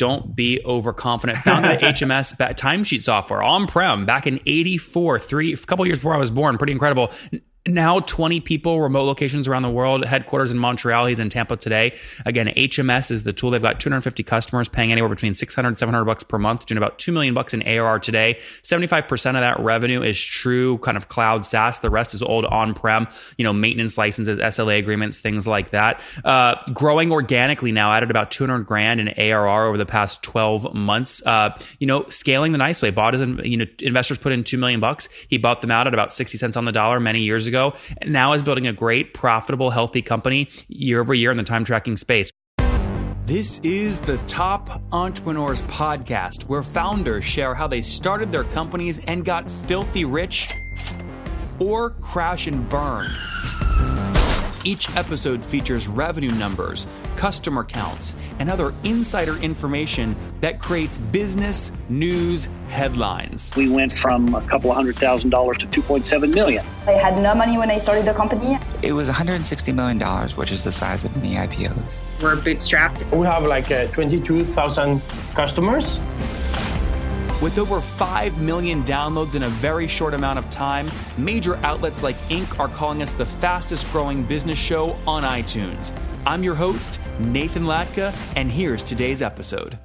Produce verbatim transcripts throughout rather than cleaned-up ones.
don't be overconfident. Founded at H M S Timesheet Software on-prem back in eighty-four, three, a couple years before I was born. Pretty incredible. Now twenty people, remote locations around the world, headquarters in Montreal. He's in Tampa today. Again, H M S is the tool. They've got two hundred fifty customers paying anywhere between six hundred and seven hundred bucks per month, doing about two million bucks in A R R today. seventy-five percent of that revenue is true kind of cloud SaaS. The rest is old on-prem, you know, maintenance licenses, S L A agreements, things like that. Uh, growing organically now, added about two hundred grand in A R R over the past twelve months. Uh, you know, scaling the nice way. Bought his, you know, investors put in two million bucks. He bought them out at about sixty cents on the dollar many years ago. ago and now is building a great, profitable, healthy company year over year in the time tracking space. This is the Top Entrepreneurs Podcast, where founders share how they started their companies and got filthy rich or crash and burn. Each episode features revenue numbers, customer counts, and other insider information that creates business news headlines. We went from a couple of hundred thousand dollars to two point seven million. I had no money when I started the company. It was one hundred sixty million dollars, which is the size of many I P Os. We're bootstrapped. We have like uh, twenty-two thousand customers. With over five million downloads in a very short amount of time, major outlets like Inc are calling us the fastest growing business show on iTunes. I'm your host, Nathan Latka, and here's today's episode.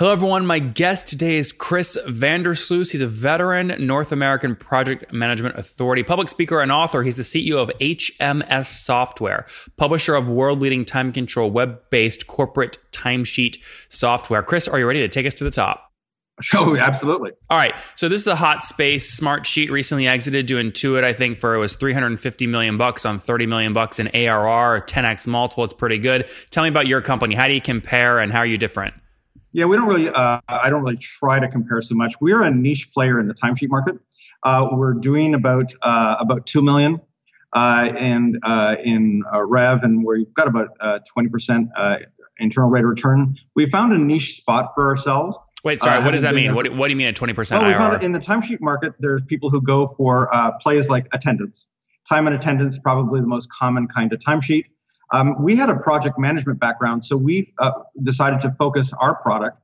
Hello, everyone. My guest today is Chris Vandersloos. He's a veteran North American Project Management Authority, public speaker, and author. He's the C E O of H M S Software, publisher of world-leading time control, web-based corporate timesheet software. Chris, are you ready to take us to the top? Oh, absolutely. All right. So this is a hot space. Smartsheet recently exited to Intuit, I think, for it was three hundred fifty million bucks on thirty million bucks in A R R, ten X multiple. It's pretty good. Tell me about your company. How do you compare and how are you different? Yeah, we don't really, uh, I don't really try to compare so much. We're a niche player in the timesheet market. Uh, we're doing about, uh, about two million uh, and, uh, in uh, rev, and we've got about uh, twenty percent uh, internal rate of return. We found a niche spot for ourselves. Wait, sorry, uh, what does that mean? What, what do you mean a twenty percent well, I R R? Found in the timesheet market, there's people who go for uh, plays like attendance. Time and attendance, probably the most common kind of timesheet. Um, we had a project management background, so we've uh, decided to focus our product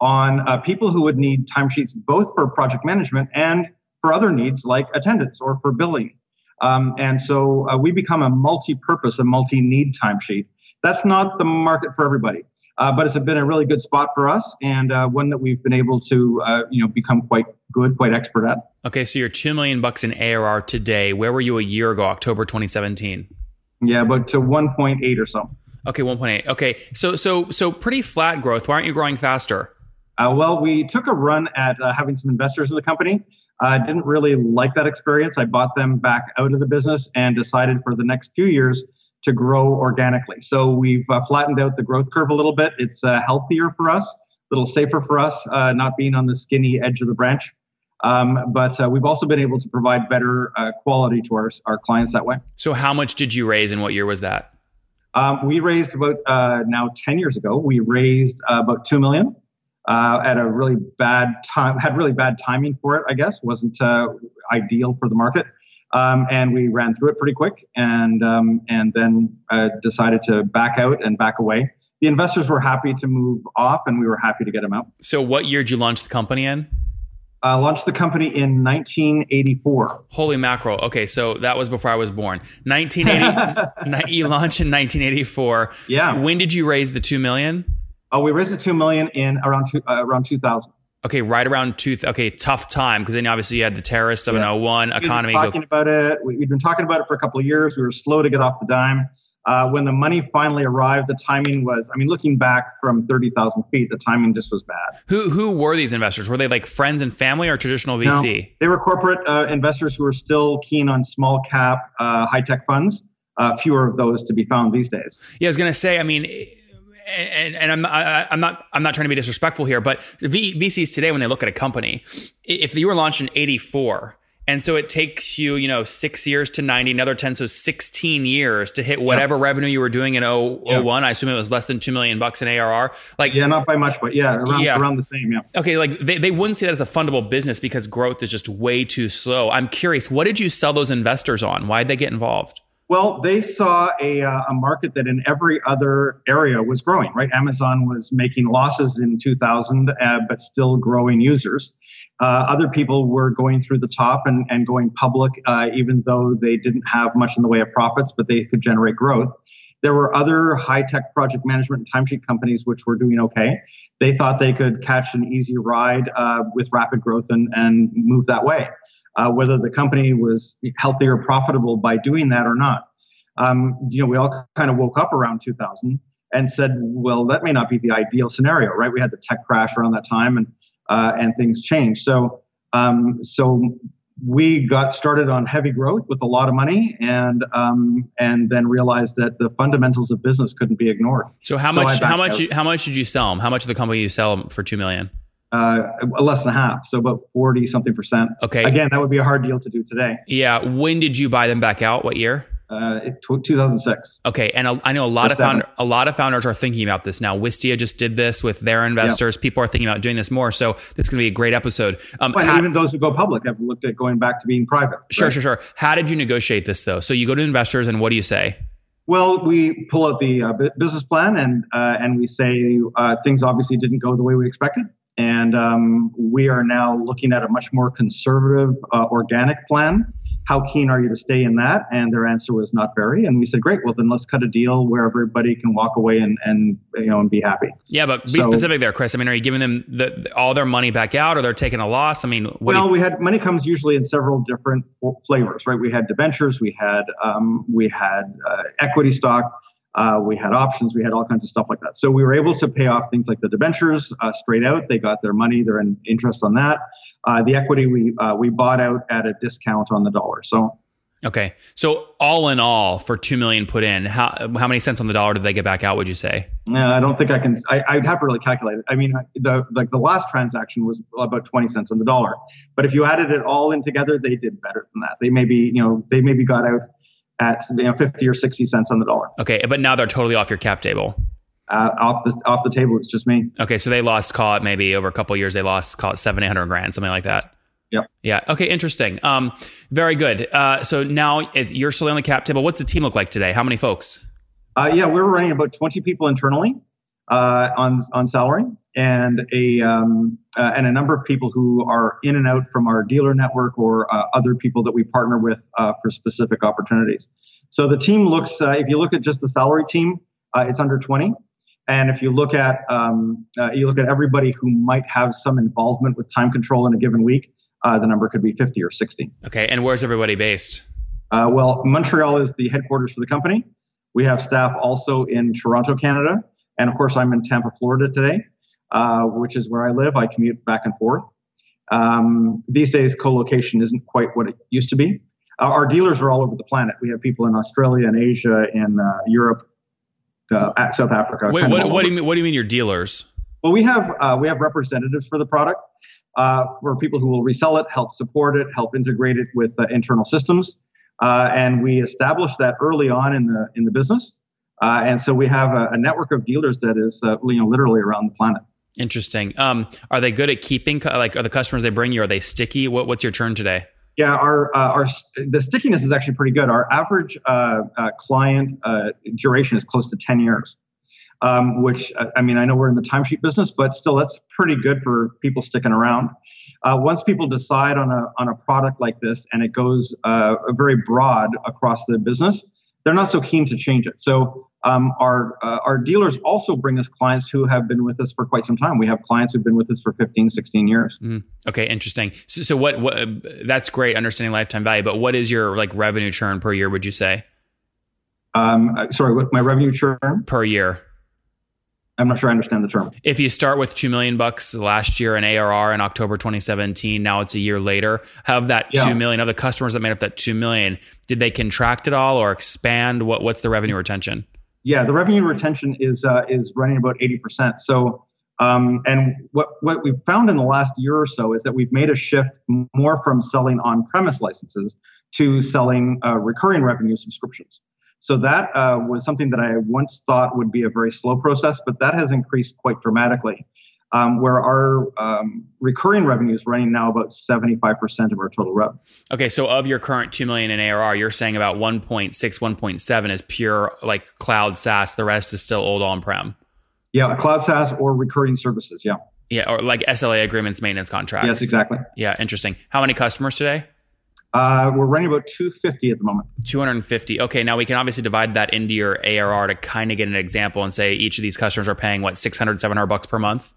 on uh, people who would need timesheets both for project management and for other needs like attendance or for billing. Um, and so uh, we become a multi-purpose, a multi-need timesheet. That's not the market for everybody. Uh, but it's been a really good spot for us, and uh, one that we've been able to, uh, you know, become quite good, quite expert at. Okay, so you're two million bucks in A R R today. Where were you a year ago, October twenty seventeen? Yeah, about to one point eight or so. Okay, one point eight. Okay, so so so pretty flat growth. Why aren't you growing faster? Uh, well, we took a run at uh, having some investors in the company. I uh, didn't really like that experience. I bought them back out of the business and decided for the next few years to grow organically. So we've uh, flattened out the growth curve a little bit. It's uh, healthier for us, a little safer for us, uh, not being on the skinny edge of the branch. Um, but uh, we've also been able to provide better uh, quality to our, our clients that way. So how much did you raise and what year was that? Um, we raised about, uh, now ten years ago, we raised uh, about two million dollars uh, at a really bad time, had really bad timing for it, I guess. Wasn't uh, ideal for the market. Um, and we ran through it pretty quick and um, and then uh, decided to back out and back away. The investors were happy to move off and we were happy to get them out. So what year did you launch the company in? Uh, launched the company in nineteen eighty-four. Holy mackerel. Okay, so that was before I was born. nineteen eighty, you launched in nineteen eighty-four. Yeah. When did you raise the two million dollars? Oh, we raised the two million dollars in around two, uh, around two thousand. Okay, right around two. Th- okay, tough time, because then obviously you had the terrorist of yeah. an oh one economy. We'd been talking go- about it. We'd been talking about it for a couple of years. We were slow to get off the dime. Uh, when the money finally arrived, the timing was, I mean, looking back from thirty thousand feet, the timing just was bad. Who who were these investors? Were they like friends and family or traditional V C? No, they were corporate uh, investors who were still keen on small cap, uh, high tech funds. Uh, fewer of those to be found these days. Yeah, I was going to say, I mean... It- And, and I'm I, I'm not I'm not trying to be disrespectful here, but v, VCs today, when they look at a company, if you were launched in eighty-four, and so it takes you you know six years to ninety, another ten, so sixteen years to hit whatever yep. revenue you were doing in oh one. Yep. I assume it was less than two million bucks in A R R. Like yeah, not by much, but yeah, around yeah. around the same. Yeah. Okay, like they they wouldn't see that as a fundable business because growth is just way too slow. I'm curious, what did you sell those investors on? Why'd they get involved? Well, they saw a, uh, a market that in every other area was growing, right? Amazon was making losses in two thousand, uh, but still growing users. Uh, other people were going through the top and, and going public, uh, even though they didn't have much in the way of profits, but they could generate growth. There were other high-tech project management and timesheet companies which were doing okay. They thought they could catch an easy ride uh, with rapid growth and, and move that way, uh, whether the company was healthy or profitable by doing that or not. Um, you know, we all kind of woke up around two thousand and said, well, that may not be the ideal scenario, right? We had the tech crash around that time, and uh, and things changed. So, um, so. We got started on heavy growth with a lot of money, and um, and then realized that the fundamentals of business couldn't be ignored. So how so much? How much? You, how much did you sell them? How much of the company you sell them for two million? Uh, less than half, so about forty something percent. Okay. Again, that would be a hard deal to do today. Yeah. When did you buy them back out? What year? Uh, two thousand six. Okay, and I know a lot of founder, a lot of founders are thinking about this now. Wistia just did this with their investors. Yep. People are thinking about doing this more. So this is going to be a great episode. Um, well, how, even those who go public have looked at going back to being private. Sure, right? sure, sure. How did you negotiate this though? So you go to investors, and what do you say? Well, we pull out the uh, business plan, and uh, and we say uh, things obviously didn't go the way we expected, and um, we are now looking at a much more conservative uh, organic plan. How keen are you to stay in that? And their answer was not very. And we said, great, well, then let's cut a deal where everybody can walk away and, and you know, and be happy. Yeah, but be so, specific there, Chris. I mean, are you giving them the, all their money back out, or they're taking a loss? I mean, what well, you- we had money comes usually in several different flavors, right? We had debentures, we had um, we had uh, equity stock, uh, we had options, we had all kinds of stuff like that. So we were able to pay off things like the debentures uh, straight out. They got their money, they're in interest on that. Uh, the equity we uh, we bought out at a discount on the dollar. So, okay. So all in all, for two million put in, how how many cents on the dollar did they get back out? Would you say? No, uh, I don't think I can. I, I'd have to really calculate it. I mean, the like the last transaction was about twenty cents on the dollar. But if you added it all in together, they did better than that. They maybe you know they maybe got out at you know fifty or sixty cents on the dollar. Okay, but now they're totally off your cap table. Uh, off the off the table, it's just me. Okay, so they lost, call it maybe over a couple of years, they lost, call it seven, eight hundred grand, something like that. Yep. Yeah. Okay. Interesting. Um. Very good. Uh. So now if you're still on the cap table. What's the team look like today? How many folks? Uh. Yeah, we're running about twenty people internally, uh, on on salary, and a um uh, and a number of people who are in and out from our dealer network or uh, other people that we partner with uh, for specific opportunities. So the team looks. Uh, if you look at just the salary team, uh, it's under twenty. And if you look at um, uh, you look at everybody who might have some involvement with time control in a given week, uh, the number could be fifty or sixty. Okay, and where's everybody based? Uh, well, Montreal is the headquarters for the company. We have staff also in Toronto, Canada, and of course, I'm in Tampa, Florida today, uh, which is where I live. I commute back and forth. Um, these days, co-location isn't quite what it used to be. Uh, our dealers are all over the planet. We have people in Australia, in Asia, in uh, Europe. Uh, South Africa. Wait, what, what do you mean? What do you mean your dealers? Well, we have uh, we have representatives for the product, uh, for people who will resell it, help support it, help integrate it with uh, internal systems, uh, and we established that early on in the in the business, uh, and so we have a, a network of dealers that is uh, you know literally around the planet. Interesting. Um, are they good at keeping like are the customers they bring you? Are they sticky? What what's your churn today? Yeah, our uh, our the stickiness is actually pretty good. Our average uh, uh, client uh, duration is close to ten years, um, which uh, I mean, I know we're in the timesheet business, but still, that's pretty good for people sticking around. Uh, once people decide on a on a product like this, and it goes uh, very broad across the business, they're not so keen to change it. So um, our uh, our dealers also bring us clients who have been with us for quite some time. We have clients who've been with us for fifteen, sixteen years. Mm. Okay, interesting. So, so what, what, uh, that's great, understanding lifetime value, but what is your like revenue churn per year, would you say? Um, sorry, what my revenue churn? Per year. I'm not sure I understand the term. If you start with two million bucks last year in A R R in October twenty seventeen, now it's a year later, of that yeah. two million, of the customers that made up that two million, did they contract at all or expand? What What's the revenue retention? Yeah, the revenue retention is uh, is running about eighty percent. So, um, and what, what we've found in the last year or so is that we've made a shift more from selling on-premise licenses to selling uh, recurring revenue subscriptions. So that uh, was something that I once thought would be a very slow process, but that has increased quite dramatically. um, where our um, recurring revenue is running now about seventy-five percent of our total revenue. Okay, so of your current two million dollars in A R R, you're saying about one point six, one point seven is pure like cloud SaaS. The rest is still old on-prem. Yeah, cloud SaaS or recurring services, yeah. Yeah, or like S L A agreements, maintenance contracts. Yes, exactly. Yeah, interesting. How many customers today? Uh, we're running about two hundred fifty at the moment. two hundred fifty. Okay, now we can obviously divide that into your A R R to kind of get an example and say each of these customers are paying, what, six hundred, seven hundred bucks per month?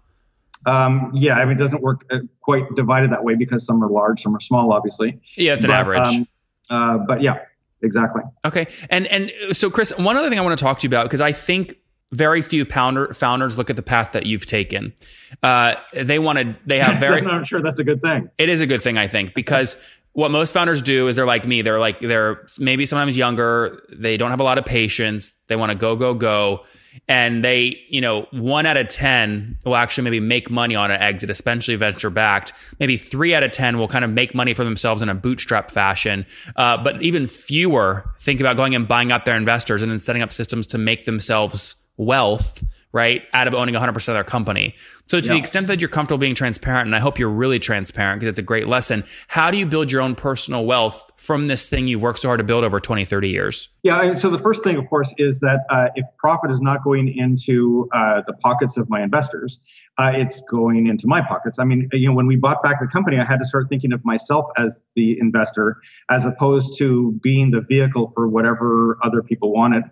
Um, yeah, I mean, it doesn't work quite divided that way because some are large, some are small, obviously. Yeah, it's an but, average. Um, uh, but yeah, exactly. Okay, and and so Chris, one other thing I want to talk to you about, because I think very few founder, founders look at the path that you've taken. Uh, they wanted, they have very... I'm not sure that's a good thing. It is a good thing, I think, because... What most founders do is they're like me. They're like, they're maybe sometimes younger. They don't have a lot of patience. They want to go, go, go. And they, you know, one out of ten will actually maybe make money on an exit, especially venture backed. Maybe three out of ten will kind of make money for themselves in a bootstrap fashion. Uh, but even fewer think about going and buying up their investors and then setting up systems to make themselves wealth, right? Out of owning one hundred percent of their company. So to yeah. the extent that you're comfortable being transparent, and I hope you're really transparent because it's a great lesson, how do you build your own personal wealth from this thing you've worked so hard to build over twenty, thirty years? Yeah, and so the first thing, of course, is that uh, if profit is not going into uh, the pockets of my investors, uh, it's going into my pockets. I mean, you know, when we bought back the company, I had to start thinking of myself as the investor as opposed to being the vehicle for whatever other people wanted.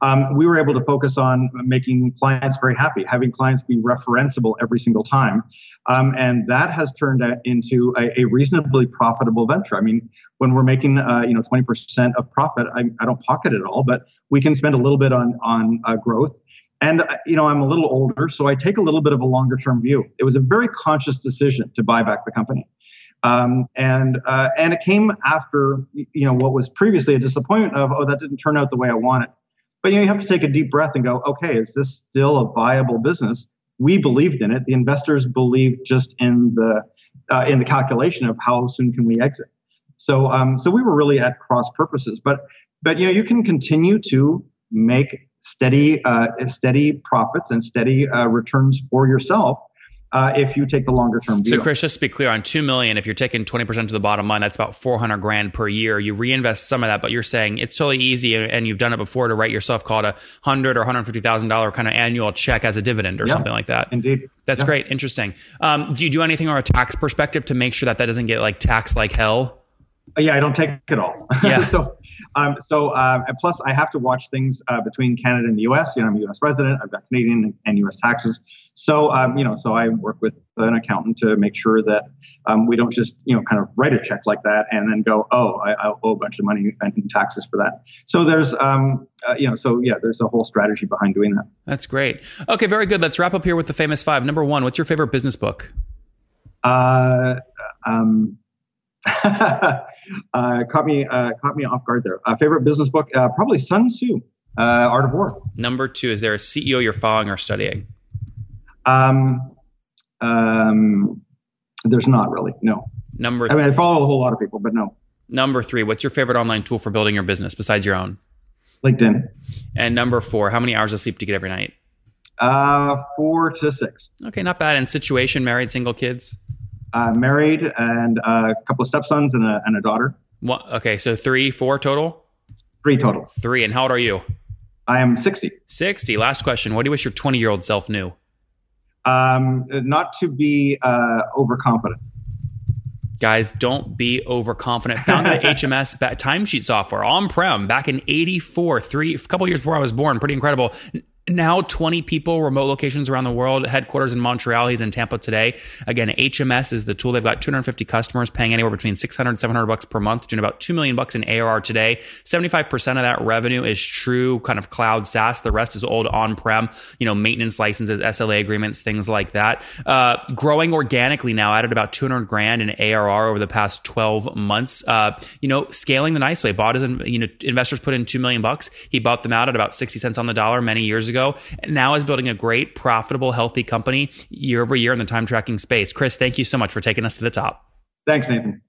Um, we were able to focus on making clients very happy, having clients be referenceable every single time. Um, and that has turned into a, a reasonably profitable venture. I mean, when we're making, uh, you know, twenty percent of profit, I, I don't pocket it all, but we can spend a little bit on, on uh, growth. And, uh, you know, I'm a little older, so I take a little bit of a longer term view. It was a very conscious decision to buy back the company. Um, and uh, and it came after, you know, what was previously a disappointment of, oh, that didn't turn out the way I wanted. But you know, you have to take a deep breath and go, okay, is this still a viable business? We believed in it. The investors believed just in the uh, in the calculation of how soon can we exit. So um, so we were really at cross purposes. But but you know, you can continue to make steady uh, steady profits and steady uh, returns for yourself uh, if you take the longer term view. So Chris, just to be clear on two million dollars, if you're taking twenty percent to the bottom line, that's about four hundred grand per year. You reinvest some of that, but you're saying it's totally easy and you've done it before to write yourself called a hundred or one hundred fifty thousand dollars kind of annual check as a dividend or yeah, something like that. Indeed. That's yeah. great. Interesting. Um, do you do anything from a tax perspective to make sure that that doesn't get like taxed like hell? Yeah, I don't take it all. Yeah. so, um, so uh, plus I have to watch things uh, between Canada and the U S. You know, I'm a U S resident. I've got Canadian and U S taxes. So, um, you know, so I work with an accountant to make sure that um, we don't just, you know, kind of write a check like that and then go, oh, I, I owe a bunch of money in taxes for that. So there's, um, uh, you know, so yeah, there's a whole strategy behind doing that. That's great. Okay, very good. Let's wrap up here with the famous five. Number one, what's your favorite business book? Uh, um. uh, caught me, uh, caught me off guard there. Uh, favorite business book, uh, probably Sun Tzu, uh, Art of War. Number two, is there a C E O you're following or studying? Um, um, there's not really. No. Number. Th- I mean, I follow a whole lot of people, but no. Number three, what's your favorite online tool for building your business besides your own? LinkedIn. And number four, how many hours of sleep do you get every night? Uh, four to six. Okay, not bad. And situation, married, single, kids? Uh, married and uh, a couple of stepsons and a, and a daughter. What? Okay, so three, four total? Three total. Three. And how old are you? I am sixty. sixty. Last question. What do you wish your twenty-year-old self knew? Um, not to be uh, overconfident. Guys, don't be overconfident. Founded H M S timesheet software on-prem back in eighty-four, three, a couple years before I was born. Pretty incredible. Now twenty people, remote locations around the world, headquarters in Montreal, he's in Tampa today. Again, H M S is the tool. They've got two hundred fifty customers paying anywhere between six hundred and seven hundred bucks per month, doing about two million bucks in A R R today. seventy-five percent of that revenue is true kind of cloud SaaS. The rest is old on-prem, you know, maintenance licenses, S L A agreements, things like that. Uh, growing organically now, added about two hundred grand in A R R over the past twelve months. Uh, you know, scaling the nice way. Bought his, you know, investors put in two million bucks. He bought them out at about sixty cents on the dollar many years ago. Ago, and now is building a great, profitable, healthy company year over year in the time tracking space. Chris, thank you so much for taking us to the top. Thanks, Nathan.